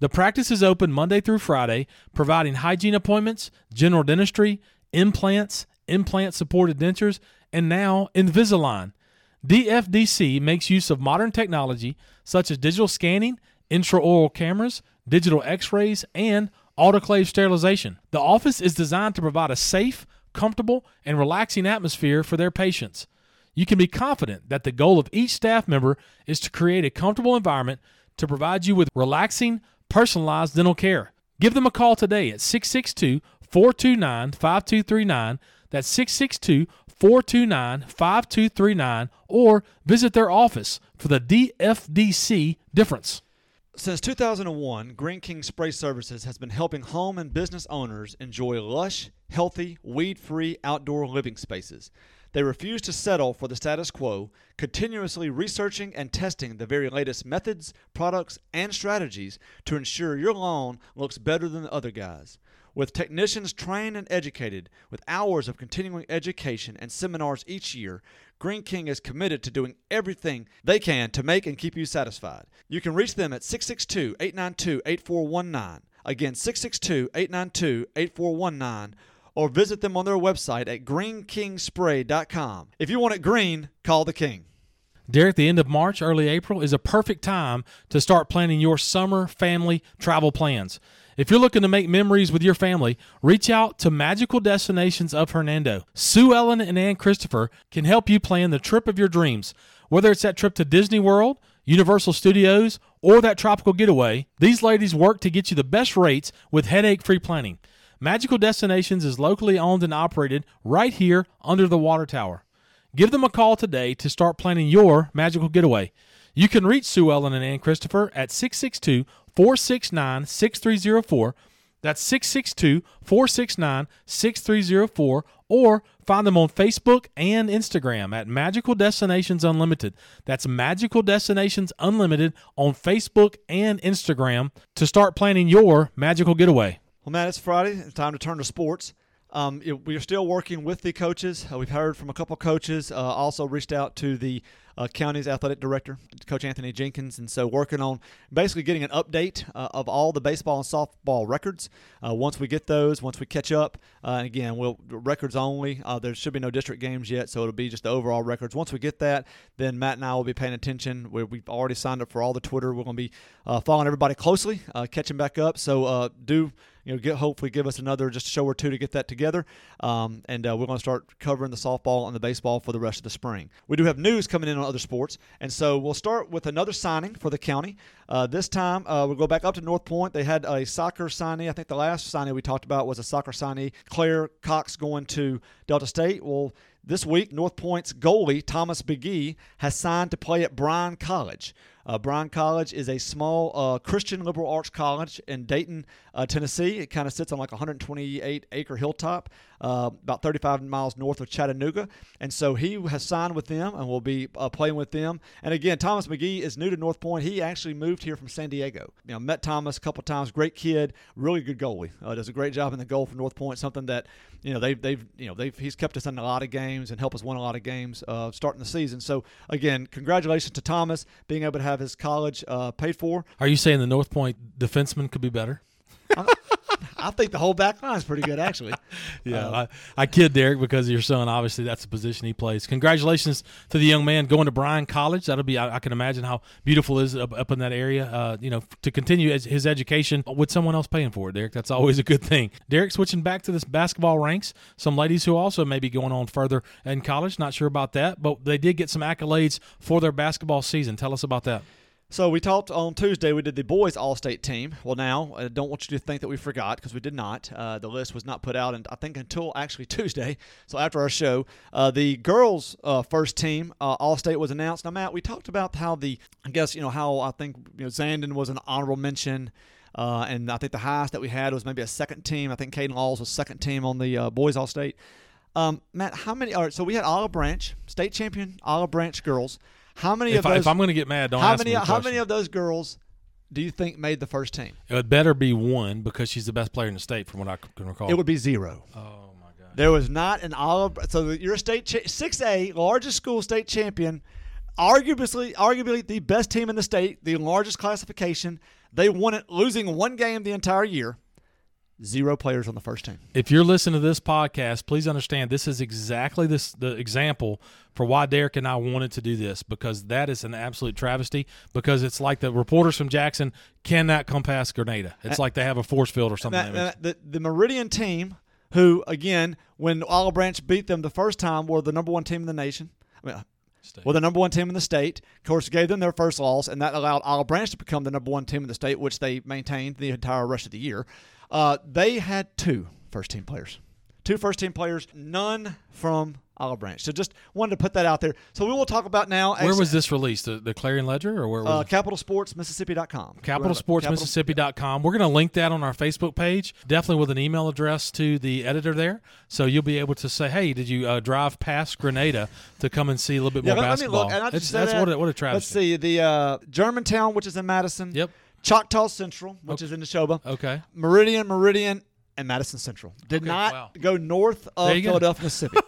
The practice is open Monday through Friday, providing hygiene appointments, general dentistry, implants, implant-supported dentures, and now Invisalign. D F D C makes use of modern technology such as digital scanning, intraoral cameras, digital x-rays, and autoclave sterilization. The office is designed to provide a safe, comfortable, and relaxing atmosphere for their patients. You can be confident that the goal of each staff member is to create a comfortable environment to provide you with relaxing, personalized dental care. Give them a call today at six six two, four two nine, five two three nine. That's six six two, four two nine, five two three nine. Or visit their office for the D F D C difference. Since two thousand one, Green King Spray Services has been helping home and business owners enjoy lush, healthy, weed-free outdoor living spaces. They refuse to settle for the status quo, continuously researching and testing the very latest methods, products, and strategies to ensure your lawn looks better than the other guys. With technicians trained and educated, with hours of continuing education and seminars each year, Green King is committed to doing everything they can to make and keep you satisfied. You can reach them at six six two, eight nine two, eight four one nine. Again, six six two, eight nine two, eight four one nine, or visit them on their website at green king spray dot com. If you want it green, call the King. Derek, the end of March, early April is a perfect time to start planning your summer family travel plans. If you're looking to make memories with your family, reach out to Magical Destinations of Hernando. Sue Ellen and Ann Christopher can help you plan the trip of your dreams. Whether it's that trip to Disney World, Universal Studios, or that tropical getaway, these ladies work to get you the best rates with headache-free planning. Magical Destinations is locally owned and operated right here under the Water Tower. Give them a call today to start planning your magical getaway. You can reach Sue Ellen and Ann Christopher at six six two, four six nine, six three zero four. That's six six two, four six nine, six three zero four. Or find them on Facebook and Instagram at Magical Destinations Unlimited. That's Magical Destinations Unlimited on Facebook and Instagram to start planning your magical getaway. Well, Matt, it's Friday. It's time to turn to sports. Um, it, we are still working with the coaches. Uh, we've heard from a couple coaches, uh, also reached out to the uh, county's athletic director, Coach Anthony Jenkins, and so working on basically getting an update uh, of all the baseball and softball records. Uh, once we get those, once we catch up, uh, again, we'll records only. Uh, there should be no district games yet, so it'll be just the overall records. Once we get that, then Matt and I will be paying attention. We're, we've already signed up for all the Twitter. We're going to be uh, following everybody closely, uh, catching back up, so uh, do – You know, get, hopefully give us another just show or two to get that together. Um, and uh, we're going to start covering the softball and the baseball for the rest of the spring. We do have news coming in on other sports. And so we'll start with another signing for the county. Uh, this time uh, we'll go back up to North Point. They had a soccer signee. I think the last signee we talked about was a soccer signee. Claire Cox going to Delta State. Well, this week, North Point's goalie, Thomas Begee, has signed to play at Bryan College. Uh, Bryan College is a small uh, Christian liberal arts college in Dayton, uh, Tennessee. It kind of sits on like a one hundred twenty-eight acre hilltop, uh, about thirty-five miles north of Chattanooga. And so he has signed with them and will be uh, playing with them. And again, Thomas Begee is new to North Point. He actually moved here from San Diego. You know, met Thomas a couple times. Great kid, really good goalie. Uh, does a great job in the goal for North Point. Something that you know they've they've you know they've he's kept us in a lot of games and helped us win a lot of games uh, starting the season. So again, congratulations to Thomas being able to have his college uh, paid for. Are you saying the North Point defenseman could be better? I, I think the whole back line is pretty good, actually. yeah, uh, I, I kid, Derek, because of your son, obviously, that's the position he plays. Congratulations to the young man going to Bryan College. That'll be, I, I can imagine how beautiful it is up, up in that area, uh, you know, to continue his, his education with someone else paying for it, Derek. That's always a good thing. Derek, switching back to this basketball ranks, some ladies who also may be going on further in college, not sure about that, but they did get some accolades for their basketball season. Tell us about that. So we talked on Tuesday, we did the boys' all-state team. Well, now, I don't want you to think that we forgot, because we did not. Uh, the list was not put out, and I think until actually Tuesday, so after our show. Uh, the girls' uh, first team, uh, all-state, was announced. Now, Matt, we talked about how the, I guess, you know, how I think you know, Zandon was an honorable mention. Uh, and I think the highest that we had was maybe a second team. I think Caden Laws was second team on the uh, boys' all-state. Um, Matt, how many – all right, so we had Olive Branch, state champion Olive Branch girls. How many if of those? I, if I'm going to get mad, don't how ask many, me. How question. many of those girls do you think made the first team? It would better be one because she's the best player in the state, from what I can recall. It would be zero. Oh my God! There was not an Olive. So you're a state cha- six A, largest school state champion, arguably, arguably the best team in the state, the largest classification. They won it, losing one game the entire year. Zero players on the first team. If you're listening to this podcast, please understand this is exactly this the example for why Derek and I wanted to do this, because that is an absolute travesty, because it's like the reporters from Jackson cannot come past Grenada. It's uh, like they have a force field or something. That, that that, the, the Meridian team, who, again, when Olive Branch beat them the first time, were the number one team in the nation. I mean, State. Well, the number one team in the state, of course, gave them their first loss, and that allowed Olive Branch to become the number one team in the state, which they maintained the entire rest of the year. Uh, they had two first-team players. Two first-team players, none from Olive Branch. So just wanted to put that out there. So we will talk about now. Where was this released? The, the Clarion Ledger? Or where was uh, it? Capital Sports Mississippi dot com. Capital Sports Mississippi dot com. We're going to link that on our Facebook page, definitely with an email address to the editor there. So you'll be able to say, hey, did you uh, drive past Grenada to come and see a little bit yeah, more let, basketball? Let me look. And I just that's that, what, a, what a travesty. Let's see. The uh, Germantown, which is in Madison. Yep. Choctaw Central, which okay. is in Neshoba. Okay. Meridian, Meridian, and Madison Central. Did okay, not wow. go north of Philadelphia, go. Mississippi.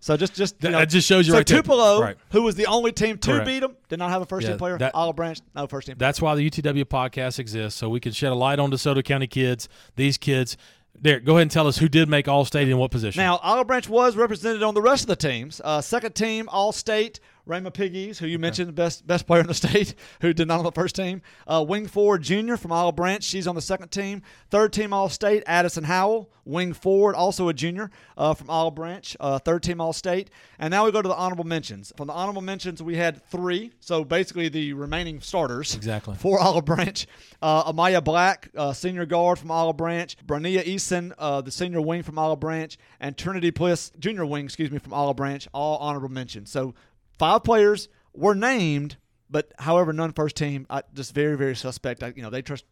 So just just you know, that just shows you so right there. So Tupelo, right. who was the only team to right. beat them, did not have a first yeah, team player. That, Olive Branch, no first team. That's player. Why the U T W podcast exists, so we can shed a light on DeSoto County kids. These kids, Derek, go ahead and tell us who did make All State in what position. Now Olive Branch was represented on the rest of the teams. Uh, second team All State, Rayma Piggies, who you okay. mentioned, the best best player in the state, who did not on the first team. Uh, Wing forward junior from Olive Branch, she's on the second team. Third team All State, Addison Howell. Wing forward, also a junior uh, from Olive Branch, uh, third team All-State. And now we go to the honorable mentions. From the honorable mentions, we had three, so basically the remaining starters exactly. for Olive Branch. Uh, Amaya Black, uh, senior guard from Olive Branch. Brania Eason, uh, the senior wing from Olive Branch. And Trinity Pliss, junior wing, excuse me, from Olive Branch, all honorable mentions. So five players were named, but however, none first team. I, just very, very suspect. I, you know, they trust.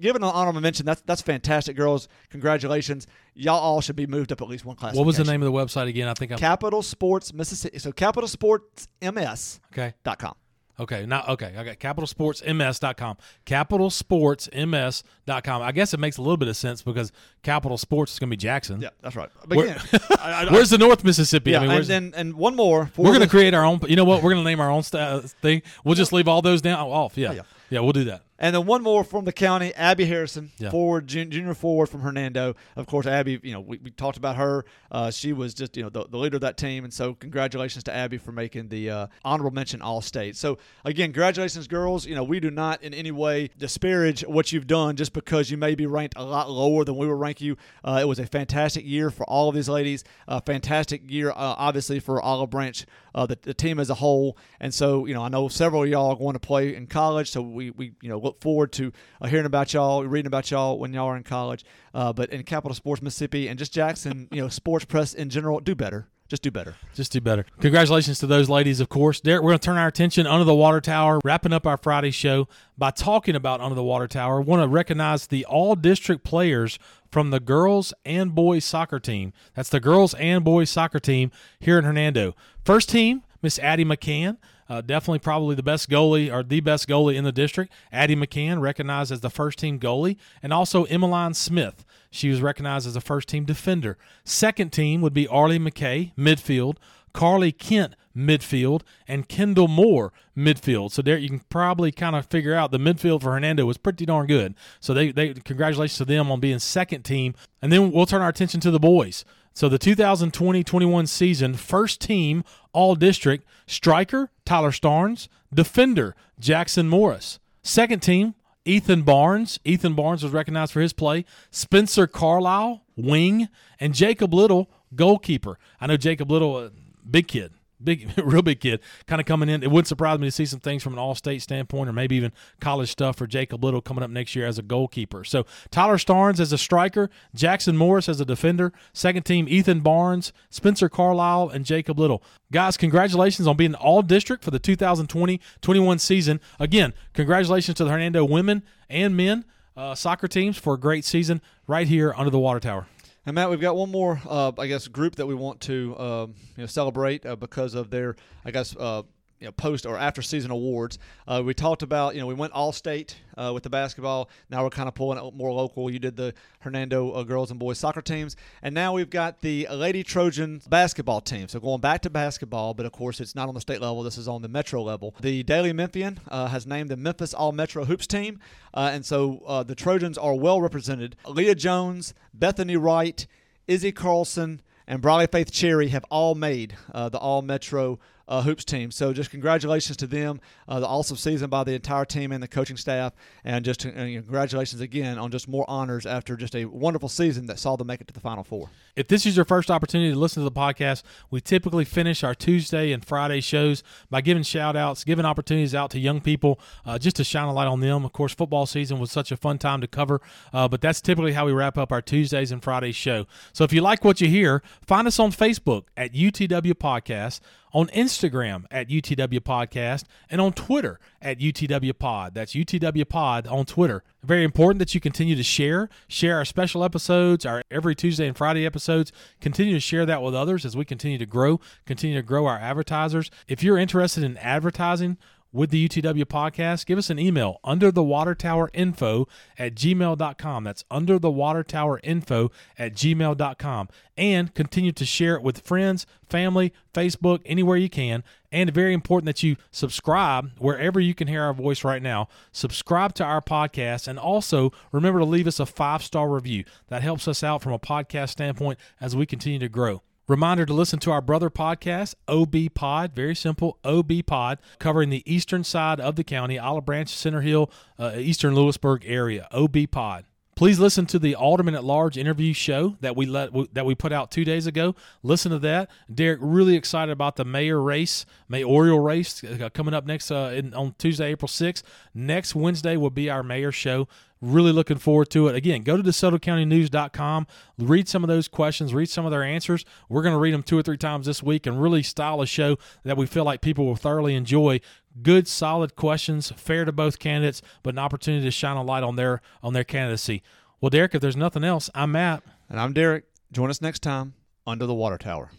Given an honorable mention, that's that's fantastic, girls. Congratulations, y'all all should be moved up at least one class. What was the name of the website again? I think I'm Capital Sports Mississippi. So Capital Sports M S. Okay. dot com. Okay, not okay. I got capital sports m s dot com. capital sports m s dot com. I guess it makes a little bit of sense because Capital Sports is going to be Jackson. Yeah, that's right. But Where, again, I, I, where's the North Mississippi? Yeah, I mean, and, and and one more. We're going to create our own. You know what? We're going to name our own st- thing. We'll just leave all those down off. Yeah. Oh, yeah. Yeah, we'll do that. And then one more from the county, Abby Harrison, yeah. forward, jun- junior forward from Hernando. Of course, Abby, you know, we, we talked about her. Uh, she was just, you know, the, the leader of that team. And so congratulations to Abby for making the uh, honorable mention All-State. So, again, congratulations, girls. You know, we do not in any way disparage what you've done just because you may be ranked a lot lower than we were ranked you. Uh, it was a fantastic year for all of these ladies. Uh, fantastic year, uh, obviously, for Olive Branch, uh, the, the team as a whole. And so, you know, I know several of y'all are going to play in college, so we We, we you know look forward to uh, hearing about y'all, reading about y'all when y'all are in college. Uh, but in Capital Sports Mississippi and just Jackson, you know, sports press in general, do better. Just do better. Just do better. Congratulations to those ladies, of course. Derek, we're going to turn our attention under the water tower, wrapping up our Friday show by talking about under the water tower. We want to recognize the all-district players from the girls and boys soccer team. That's the girls and boys soccer team here in Hernando. First team, Miss Addie McCann. Uh, definitely probably the best goalie or the best goalie in the district. Addie McCann recognized as the first-team goalie, and also Emmeline Smith. She was recognized as a first-team defender. Second team would be Arlie McKay, midfield, Carly Kent, midfield, and Kendall Moore, midfield. So there you can probably kind of figure out the midfield for Hernando was pretty darn good. So they, they congratulations to them on being second team. And then we'll turn our attention to the boys. So the two thousand twenty twenty-one season, first team, all-district, striker, Tyler Starnes, defender, Jackson Morris. Second team, Ethan Barnes. Ethan Barnes was recognized for his play. Spencer Carlisle, wing, and Jacob Little, goalkeeper. I know Jacob Little, a big kid. Big, real big kid, kind of coming in. It wouldn't surprise me to see some things from an all-state standpoint or maybe even college stuff for Jacob Little coming up next year as a goalkeeper. So Tyler Starnes as a striker, Jackson Morris as a defender, second team Ethan Barnes, Spencer Carlisle, and Jacob Little. Guys, congratulations on being all-district for the two thousand twenty twenty-one season. Again, congratulations to the Hernando women and men uh, soccer teams for a great season right here under the water tower. And, Matt, we've got one more, uh, I guess, group that we want to um, you know, celebrate uh, because of their, I guess, uh, you know, post or after season awards. Uh, we talked about, you know, we went all-state uh, with the basketball. Now we're kind of pulling out more local. You did the Hernando uh, girls and boys soccer teams. And now we've got the Lady Trojan basketball team. So going back to basketball, but, of course, it's not on the state level. This is on the metro level. The Daily Memphian uh, has named the Memphis All-Metro Hoops team. Uh, and so uh, the Trojans are well represented. Leah Jones, Bethany Wright, Izzy Carlson, and Briley Faith Cherry have all made uh, the All-Metro Uh, hoops team. So just congratulations to them, uh, the awesome season by the entire team and the coaching staff, and just and congratulations again on just more honors after just a wonderful season that saw them make it to the Final Four. If this is your first opportunity to listen to the podcast, we typically finish our Tuesday and Friday shows by giving shout outs, giving opportunities out to young people uh, just to shine a light on them. Of course, football season was such a fun time to cover, uh, but that's typically how we wrap up our Tuesdays and Fridays show. So if you like what you hear, find us on Facebook at U T W Podcast, on Instagram at U T W Podcast, and on Twitter at U T W Pod. That's U T W Pod on Twitter. Very important that you continue to share. Share our special episodes, our every Tuesday and Friday episodes. Continue to share that with others as we continue to grow, continue to grow our advertisers. If you're interested in advertising, with the U T W podcast, give us an email, underthewatertowerinfo at gmail dot com. That's underthewatertowerinfo at gmail dot com. And continue to share it with friends, family, Facebook, anywhere you can. And very important that you subscribe wherever you can hear our voice right now. Subscribe to our podcast, and also remember to leave us a five-star review. That helps us out from a podcast standpoint as we continue to grow. Reminder to listen to our brother podcast, O B Pod, very simple, O B Pod, covering the eastern side of the county, Olive Branch, Center Hill, uh, eastern Lewisburg area, O B Pod. Please listen to the Alderman at Large interview show that we let that we put out two days ago. Listen to that. Derek really excited about the mayor race, mayoral race uh, coming up next uh, in, on Tuesday, April sixth. Next Wednesday will be our mayor show. Really looking forward to it. Again, go to DeSoto County News dot com, read some of those questions, read some of their answers. We're going to read them two or three times this week and really style a show that we feel like people will thoroughly enjoy. Good, solid questions, fair to both candidates, but an opportunity to shine a light on their on their candidacy. Well, Derek, if there's nothing else, I'm Matt. And I'm Derek. Join us next time, Under the Water Tower.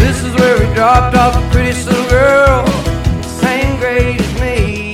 This is where we dropped off a pretty little girl, same grade as me.